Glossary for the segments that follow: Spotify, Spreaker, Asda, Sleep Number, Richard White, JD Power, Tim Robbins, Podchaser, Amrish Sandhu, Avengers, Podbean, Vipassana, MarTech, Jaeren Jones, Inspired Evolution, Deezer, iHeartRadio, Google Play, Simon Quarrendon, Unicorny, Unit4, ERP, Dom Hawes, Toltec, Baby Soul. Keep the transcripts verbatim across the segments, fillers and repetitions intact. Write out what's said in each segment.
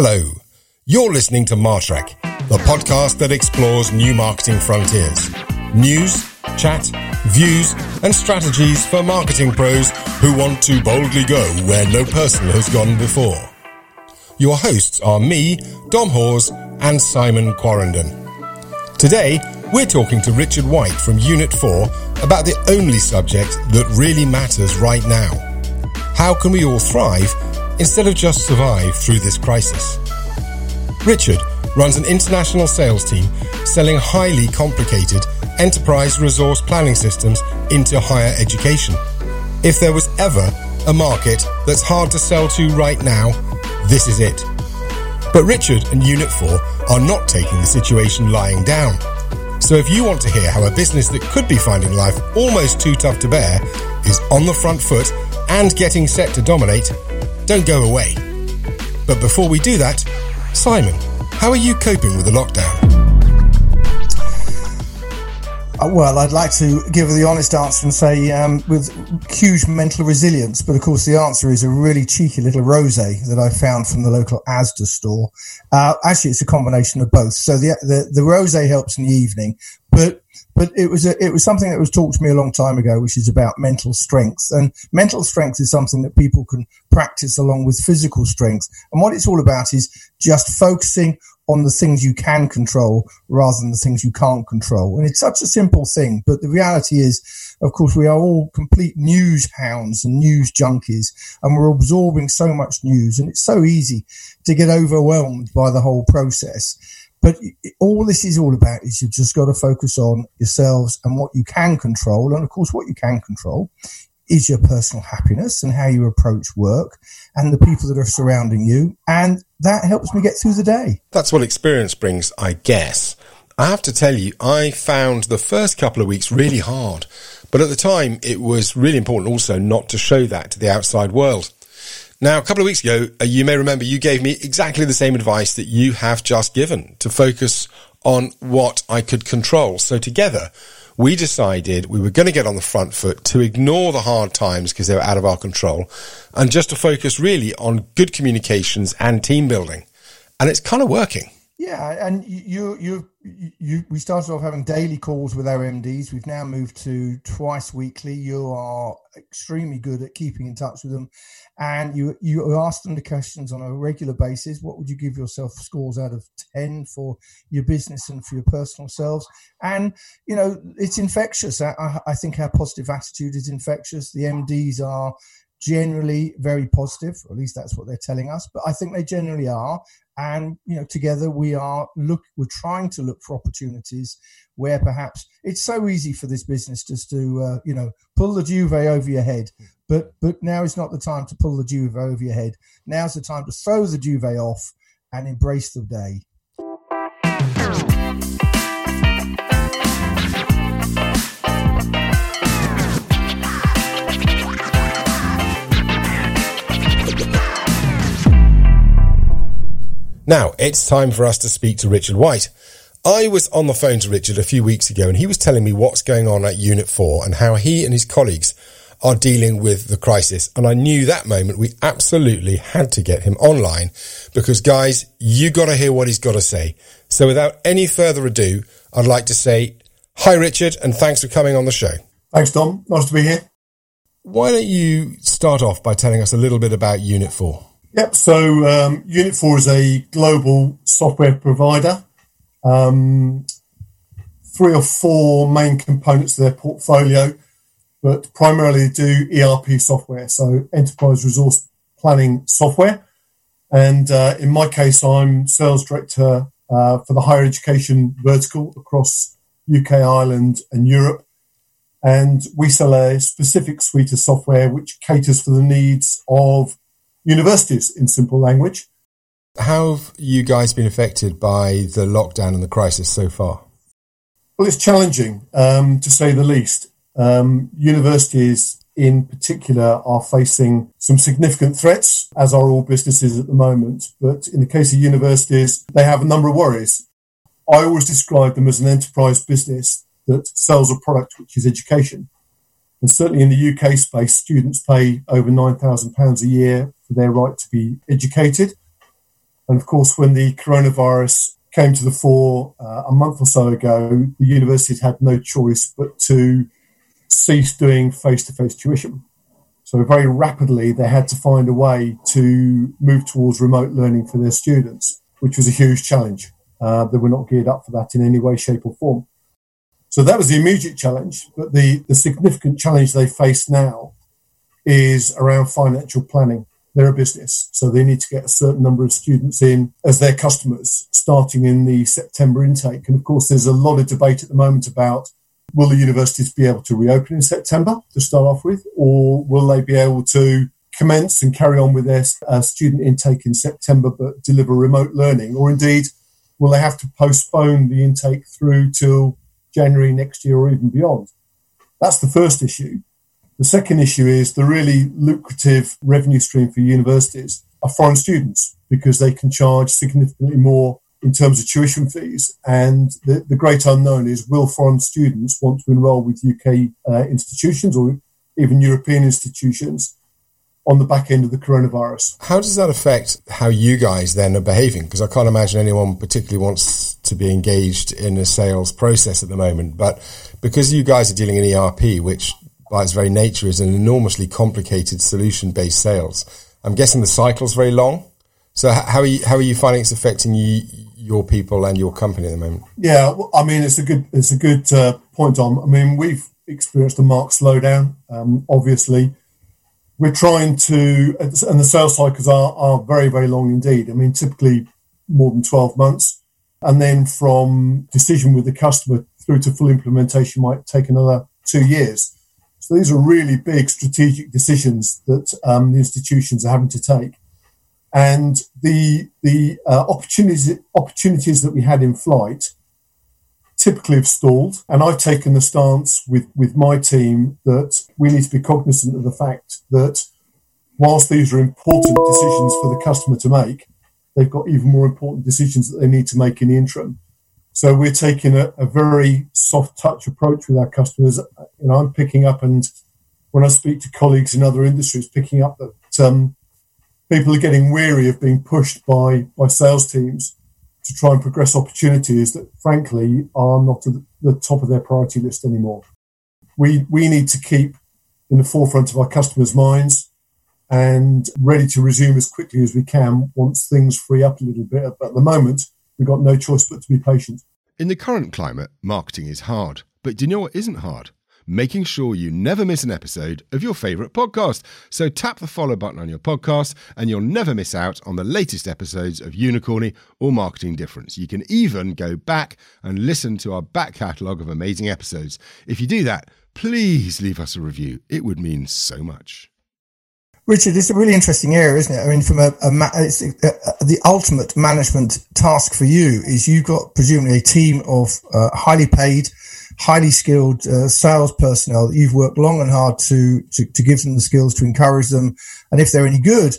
Hello, you're listening to MarTech, the podcast that explores new marketing frontiers. News, chat, views, and strategies for marketing pros who want to boldly go where no person has gone before. Your hosts are me, Dom Hawes, and Simon Quarrendon. Today, we're talking to Richard White from Unit four about the only subject that really matters right now. How can we all thrive instead of just survive through this crisis? Richard runs an international sales team selling highly complicated enterprise resource planning systems into higher education. If there was ever a market that's hard to sell to right now, this is it. But Richard and Unit four are not taking the situation lying down. So if you want to hear how a business that could be finding life almost too tough to bear is on the front foot and getting set to dominate, don't go away. But before we do that, Simon, how are you coping with the lockdown? Well, I'd like to give the honest answer and say um, with huge mental resilience, but of course the answer is a really cheeky little rosé that I found from the local Asda store. Uh, actually, it's a combination of both. So the the, the rosé helps in the evening, but But it was a, it was something that was taught to me a long time ago, which is about mental strength. And mental strength is something that people can practice along with physical strength. And what it's all about is just focusing on the things you can control rather than the things you can't control. And it's such a simple thing. But the reality is, of course, we are all complete news hounds and news junkies, and we're absorbing so much news. And it's so easy to get overwhelmed by the whole process. But all this is all about is you've just got to focus on yourselves and what you can control. And, of course, what you can control is your personal happiness and how you approach work and the people that are surrounding you. And that helps me get through the day. That's what experience brings, I guess. I have to tell you, I found the first couple of weeks really hard. But at the time, it was really important also not to show that to the outside world. Now, a couple of weeks ago, you may remember you gave me exactly the same advice that you have just given, to focus on what I could control. So together, we decided we were going to get on the front foot, to ignore the hard times because they were out of our control, and just to focus really on good communications and team building. And it's kind of working. Yeah, and you, you, you. We started off having daily calls with our M Ds. We've now moved to twice weekly. You are extremely good at keeping in touch with them, and you you ask them the questions on a regular basis. What would you give yourself scores out of ten for your business and for your personal selves? And you know it's infectious. I, I think our positive attitude is infectious. The M Ds are generally very positive, or at least that's what they're telling us. But I think they generally are. And, you know, together we are look, we're trying to look for opportunities where perhaps it's so easy for this business just to, uh, you know, pull the duvet over your head. But but now is not the time to pull the duvet over your head. Now's the time to throw the duvet off and embrace the day. Now, it's time for us to speak to Richard White. I was on the phone to Richard a few weeks ago, and he was telling me what's going on at Unit four and how he and his colleagues are dealing with the crisis. And I knew that moment we absolutely had to get him online, because, guys, you got to hear what he's got to say. So without any further ado, I'd like to say hi, Richard, and thanks for coming on the show. Thanks, Dom. Nice to be here. Why don't you start off by telling us a little bit about Unit four? Yep, so um, Unit four is a global software provider. Um, three or four main components to their portfolio, but primarily do E R P software, so enterprise resource planning software. And uh, in my case, I'm sales director uh, for the higher education vertical across U K, Ireland and Europe. And we sell a specific suite of software which caters for the needs of universities, in simple language. How have you guys been affected by the lockdown and the crisis so far? Well, it's challenging, um, to say the least. Um, universities in particular are facing some significant threats, as are all businesses at the moment. But in the case of universities, they have a number of worries. I always describe them as an enterprise business that sells a product, which is education. And certainly in the U K space, students pay over nine thousand pounds a year for their right to be educated. And of course, when the coronavirus came to the fore uh, a month or so ago, the universities had no choice but to cease doing face-to-face tuition. So very rapidly, they had to find a way to move towards remote learning for their students, which was a huge challenge. Uh, they were not geared up for that in any way, shape or form. So that was the immediate challenge. But the, the significant challenge they face now is around financial planning. They're a business, so they need to get a certain number of students in as their customers starting in the September intake. And of course, there's a lot of debate at the moment about will the universities be able to reopen in September to start off with, or will they be able to commence and carry on with their uh, student intake in September but deliver remote learning, or indeed will they have to postpone the intake through till January next year or even beyond? That's the first issue. The second issue is the really lucrative revenue stream for universities are foreign students, because they can charge significantly more in terms of tuition fees. And the, the great unknown is, will foreign students want to enrol with U K uh, institutions or even European institutions on the back end of the coronavirus? How does that affect how you guys then are behaving? Because I can't imagine anyone particularly wants to be engaged in a sales process at the moment. But because you guys are dealing in E R P, which by its very nature is an enormously complicated solution-based sales, I'm guessing the cycle's very long. So how are you, how are you finding it's affecting you, your people and your company at the moment? Yeah, well, I mean, it's a good it's a good uh, point on. I mean, we've experienced a marked slowdown, um, obviously. We're trying to, and the sales cycles are, are very, very long indeed. I mean, typically more than twelve months. And then from decision with the customer through to full implementation might take another two years. So these are really big strategic decisions that um, the institutions are having to take. And the the uh, opportunities opportunities that we had in flight typically have stalled. And I've taken the stance with, with my team that we need to be cognizant of the fact that whilst these are important decisions for the customer to make, they've got even more important decisions that they need to make in the interim. So we're taking a, a very soft touch approach with our customers. And I'm picking up, and when I speak to colleagues in other industries, picking up that um, people are getting weary of being pushed by, by sales teams to try and progress opportunities that, frankly, are not at the top of their priority list anymore. We we need to keep in the forefront of our customers' minds and ready to resume as quickly as we can once things free up a little bit. But at the moment, we've got no choice but to be patient. In the current climate, marketing is hard. But do you know what isn't hard? Making sure you never miss an episode of your favourite podcast. So tap the follow button on your podcast and you'll never miss out on the latest episodes of Unicorny or Marketing Difference. You can even go back and listen to our back catalogue of amazing episodes. If you do that, please leave us a review. It would mean so much. Richard, it's a really interesting area, isn't it? I mean, from a, a, ma- it's a, a the ultimate management task for you is you've got presumably a team of uh, highly paid, highly skilled uh, sales personnel that you've worked long and hard to, to to give them the skills to encourage them, and if they're any good,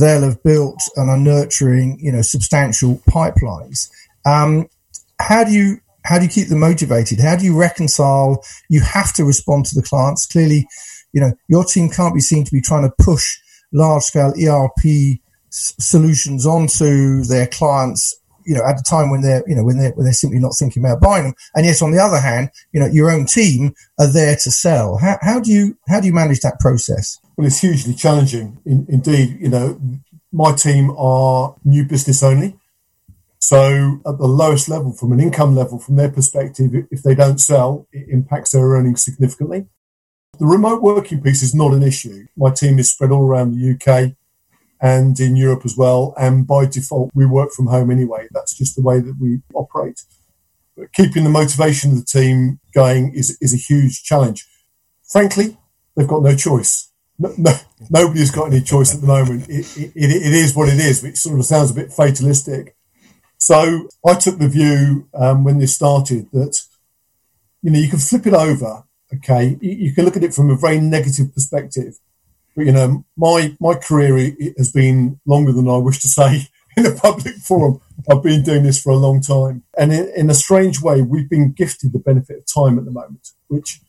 they'll have built and are nurturing, you know, substantial pipelines. Um, how do you how do you keep them motivated? How do you reconcile? You have to respond to the clients clearly. You know, your team can't be seen to be trying to push large-scale E R P s- solutions onto their clients, you know, at a time when they're, you know, when they're, when they're simply not thinking about buying them. And yet, on the other hand, you know, your own team are there to sell. How, how do you how do you manage that process? Well, it's hugely challenging, in, indeed. You know, my team are new business only. So at the lowest level, from an income level, from their perspective, if they don't sell, it impacts their earnings significantly. The remote working piece is not an issue. My team is spread all around the U K and in Europe as well. And by default, we work from home anyway. That's just the way that we operate. But keeping the motivation of the team going is, is a huge challenge. Frankly, they've got no choice. No, no, nobody's got any choice at the moment. It, it, it is what it is, which sort of sounds a bit fatalistic. So I took the view um, when this started that, you know, you can flip it over. Okay, you can look at it from a very negative perspective, but you know, my my career has been longer than I wish to say in a public forum. I've been doing this for a long time, and in, in a strange way, we've been gifted the benefit of time at the moment. Which,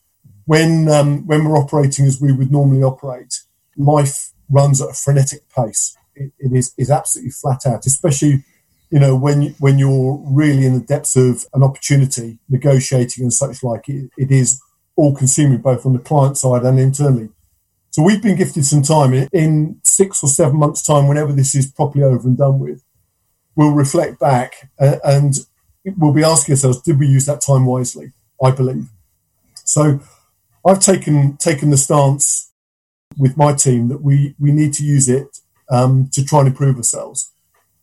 when um, when we're operating as we would normally operate, life runs at a frenetic pace. it, it is is absolutely flat out, especially, you know, when when you're really in the depths of an opportunity, negotiating and such like. It, it is all-consuming, both on the client side and internally. So we've been gifted some time. In six or seven months' time, whenever this is properly over and done with, we'll reflect back uh, and we'll be asking ourselves, did we use that time wisely? I believe. So I've taken taken the stance with my team that we, we need to use it um, to try and improve ourselves.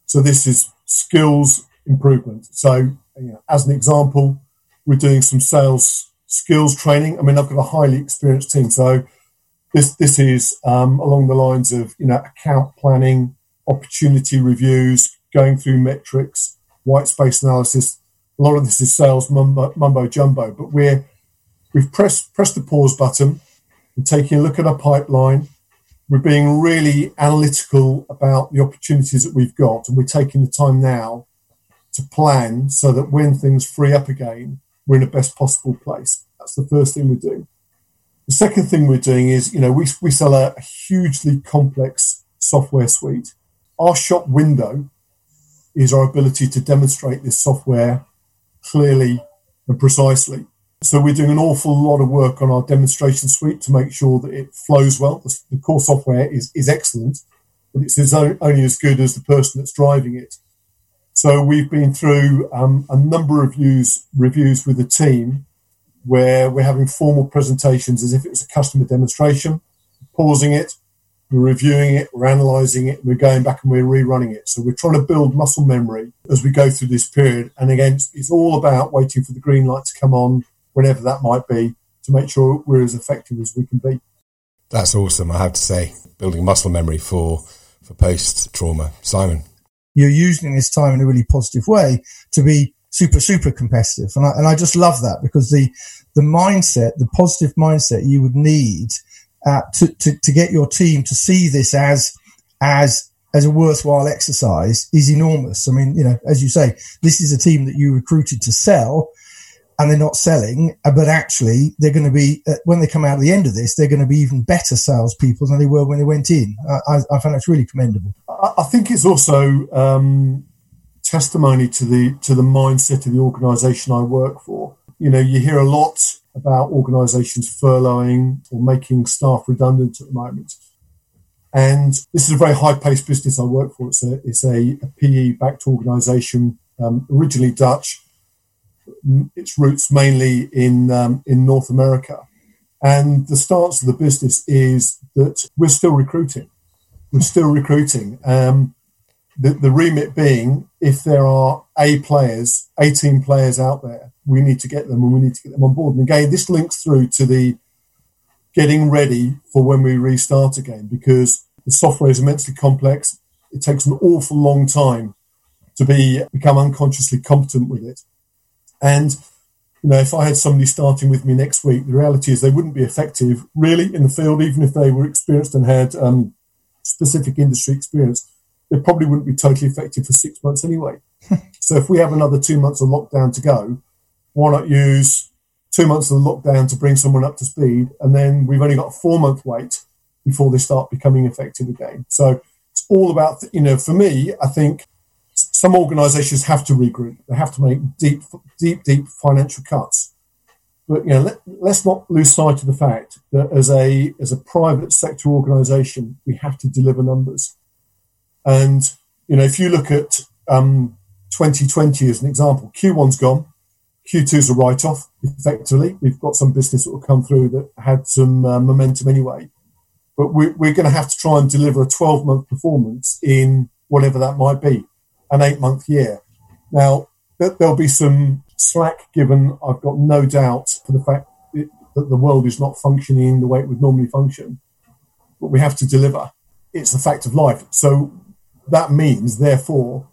So this is skills improvement. So, you know, as an example, we're doing some sales skills training. I mean, I've got a highly experienced team. So this this is um, along the lines of, you know, account planning, opportunity reviews, going through metrics, white space analysis. A lot of this is sales mumbo, mumbo jumbo, but we're we've pressed pressed the pause button. We're taking a look at our pipeline. We're being really analytical about the opportunities that we've got, and we're taking the time now to plan so that when things free up again, we're in the best possible place. That's the first thing we're doing. The second thing we're doing is, you know, we we sell a, a hugely complex software suite. Our shop window is our ability to demonstrate this software clearly and precisely. So we're doing an awful lot of work on our demonstration suite to make sure that it flows well. The, the core software is, is excellent, but it's as o- only as good as the person that's driving it. So we've been through um, a number of views, reviews with the team where we're having formal presentations as if it was a customer demonstration, pausing it, we're reviewing it, we're analysing it, we're going back and we're rerunning it. So we're trying to build muscle memory as we go through this period. And again, it's all about waiting for the green light to come on, whenever that might be, to make sure we're as effective as we can be. That's awesome, I have to say. Building muscle memory for, for post-trauma. Simon? You're using this time in a really positive way to be super, super competitive. And I, and I just love that, because the, the mindset, the positive mindset you would need Uh, to, to, to get your team to see this as as as a worthwhile exercise is enormous. I mean, you know, as you say, this is a team that you recruited to sell, and they're not selling, but actually they're going to be, uh, when they come out at the end of this, they're going to be even better salespeople than they were when they went in. I, I find that's really commendable. I think it's also um, testimony to the to the mindset of the organisation I work for. You know, you hear a lot about organisations furloughing or making staff redundant at the moment. And this is a very high-paced business I work for. It's a, it's a, a P E-backed organisation, um, originally Dutch. Its roots mainly in um, in North America. And the stance of the business is that we're still recruiting. We're still recruiting. Um, the, the remit being, if there are A players, eighteen players out there, we need to get them and we need to get them on board. And again, this links through to the getting ready for when we restart again, because the software is immensely complex. It takes an awful long time to be become unconsciously competent with it. And, you know, if I had somebody starting with me next week, the reality is they wouldn't be effective really in the field, even if they were experienced and had um, specific industry experience. They probably wouldn't be totally effective for six months anyway. So if we have another two months of lockdown to go, why not use two months of lockdown to bring someone up to speed? And then we've only got a four-month wait before they start becoming effective again. So it's all about, you know, for me, I think some organisations have to regroup. They have to make deep, deep, deep financial cuts. But, you know, let, let's not lose sight of the fact that as a as a private sector organisation, we have to deliver numbers. And, you know, if you look at um, twenty twenty as an example, Q one's gone. Q two's a write-off, effectively. We've got some business that will come through that had some uh, momentum anyway. But we, we're going to have to try and deliver a twelve-month performance in whatever that might be, an eight-month year. Now, th- there'll be some slack given, I've got no doubt, for the fact it, that the world is not functioning the way it would normally function. But we have to deliver. It's a fact of life. So that means, therefore,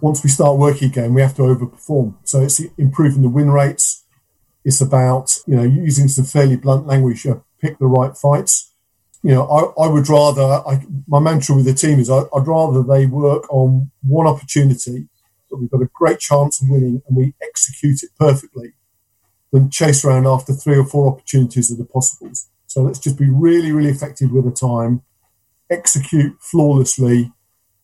once we start working again, we have to overperform. So it's improving the win rates. It's about, you know, using some fairly blunt language, uh, pick the right fights. You know, I, I would rather, I, my mantra with the team is I, I'd rather they work on one opportunity that we've got a great chance of winning and we execute it perfectly than chase around after three or four opportunities that are possibles. So let's just be really, really effective with the time, execute flawlessly,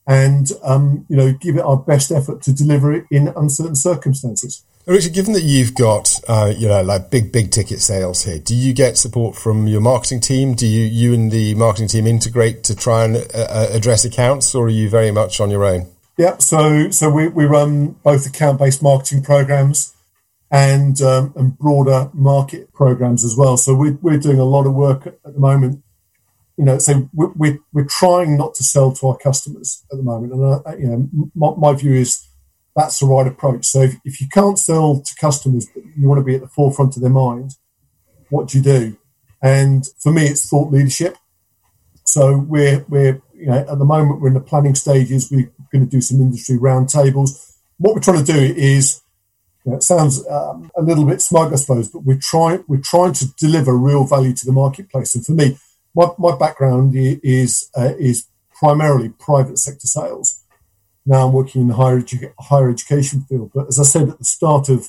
and um, you know, give it our best effort to deliver it in uncertain circumstances. Richard, given that you've got, uh, you know, like big, big ticket sales here, do you get support from your marketing team? Do you, you and the marketing team integrate to try and uh, address accounts, or are you very much on your own? Yeah, so so we, we run both account-based marketing programs and um, and broader market programs as well. So we're we're doing a lot of work at the moment. You know, so we're we're, we're trying not to sell to our customers at the moment, and uh, you know, my, my view is that's the right approach. So if, if you can't sell to customers, but you want to be at the forefront of their mind, what do you do? And for me, it's thought leadership. So we're, we're you know, at the moment, we're in the planning stages. We're going to do some industry roundtables. What we're trying to do is, you know, it sounds um, a little bit smug, I suppose, but we're trying, we're trying to deliver real value to the marketplace. And for me, my, my background is uh, is primarily private sector sales. Now I'm working in the higher, edu- higher education field. But as I said at the start of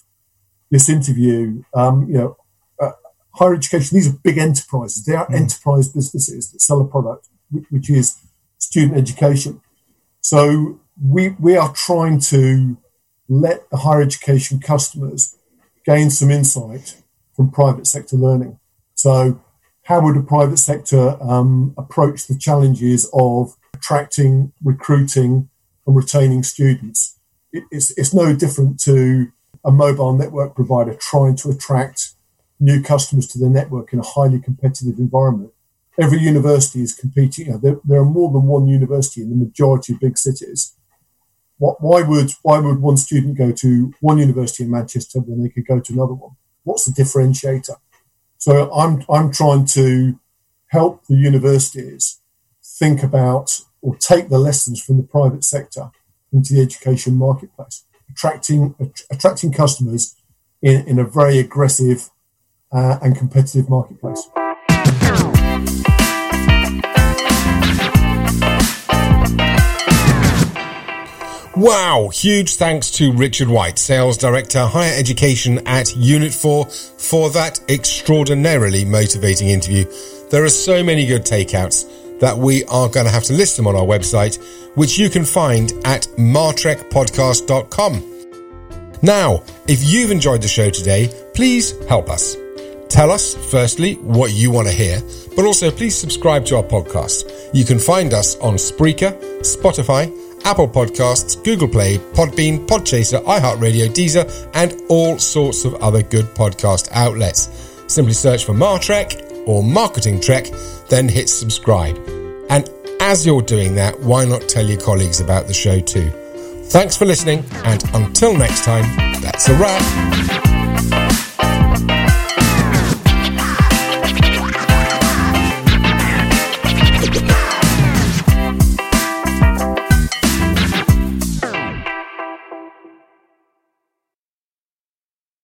this interview, um, you know, uh, higher education, these are big enterprises. They are mm. enterprise businesses that sell a product, which, which is student education. So we we are trying to let the higher education customers gain some insight from private sector learning. So how would a private sector um, approach the challenges of attracting, recruiting, and retaining students? It, it's, it's no different to a mobile network provider trying to attract new customers to their network in a highly competitive environment. Every university is competing. You know, there, there are more than one university in the majority of big cities. What, why would why would one student go to one university in Manchester when they could go to another one? What's the differentiator? So I'm I'm trying to help the universities think about or take the lessons from the private sector into the education marketplace, attracting att- attracting customers in, in a very aggressive uh, and competitive marketplace. Wow, huge thanks to Richard White, Sales Director, Higher Education at Unit four, for that extraordinarily motivating interview. There are so many good takeouts that we are going to have to list them on our website, which you can find at martech podcast dot com. Now, if you've enjoyed the show today, please help us. Tell us, firstly, what you want to hear, but also please subscribe to our podcast. You can find us on Spreaker, Spotify, Apple Podcasts, Google Play, Podbean, Podchaser, iHeartRadio, Deezer, and all sorts of other good podcast outlets. Simply search for MarTech or Marketing Trek, then hit subscribe. And as you're doing that, why not tell your colleagues about the show too? Thanks for listening, and until next time, that's a wrap.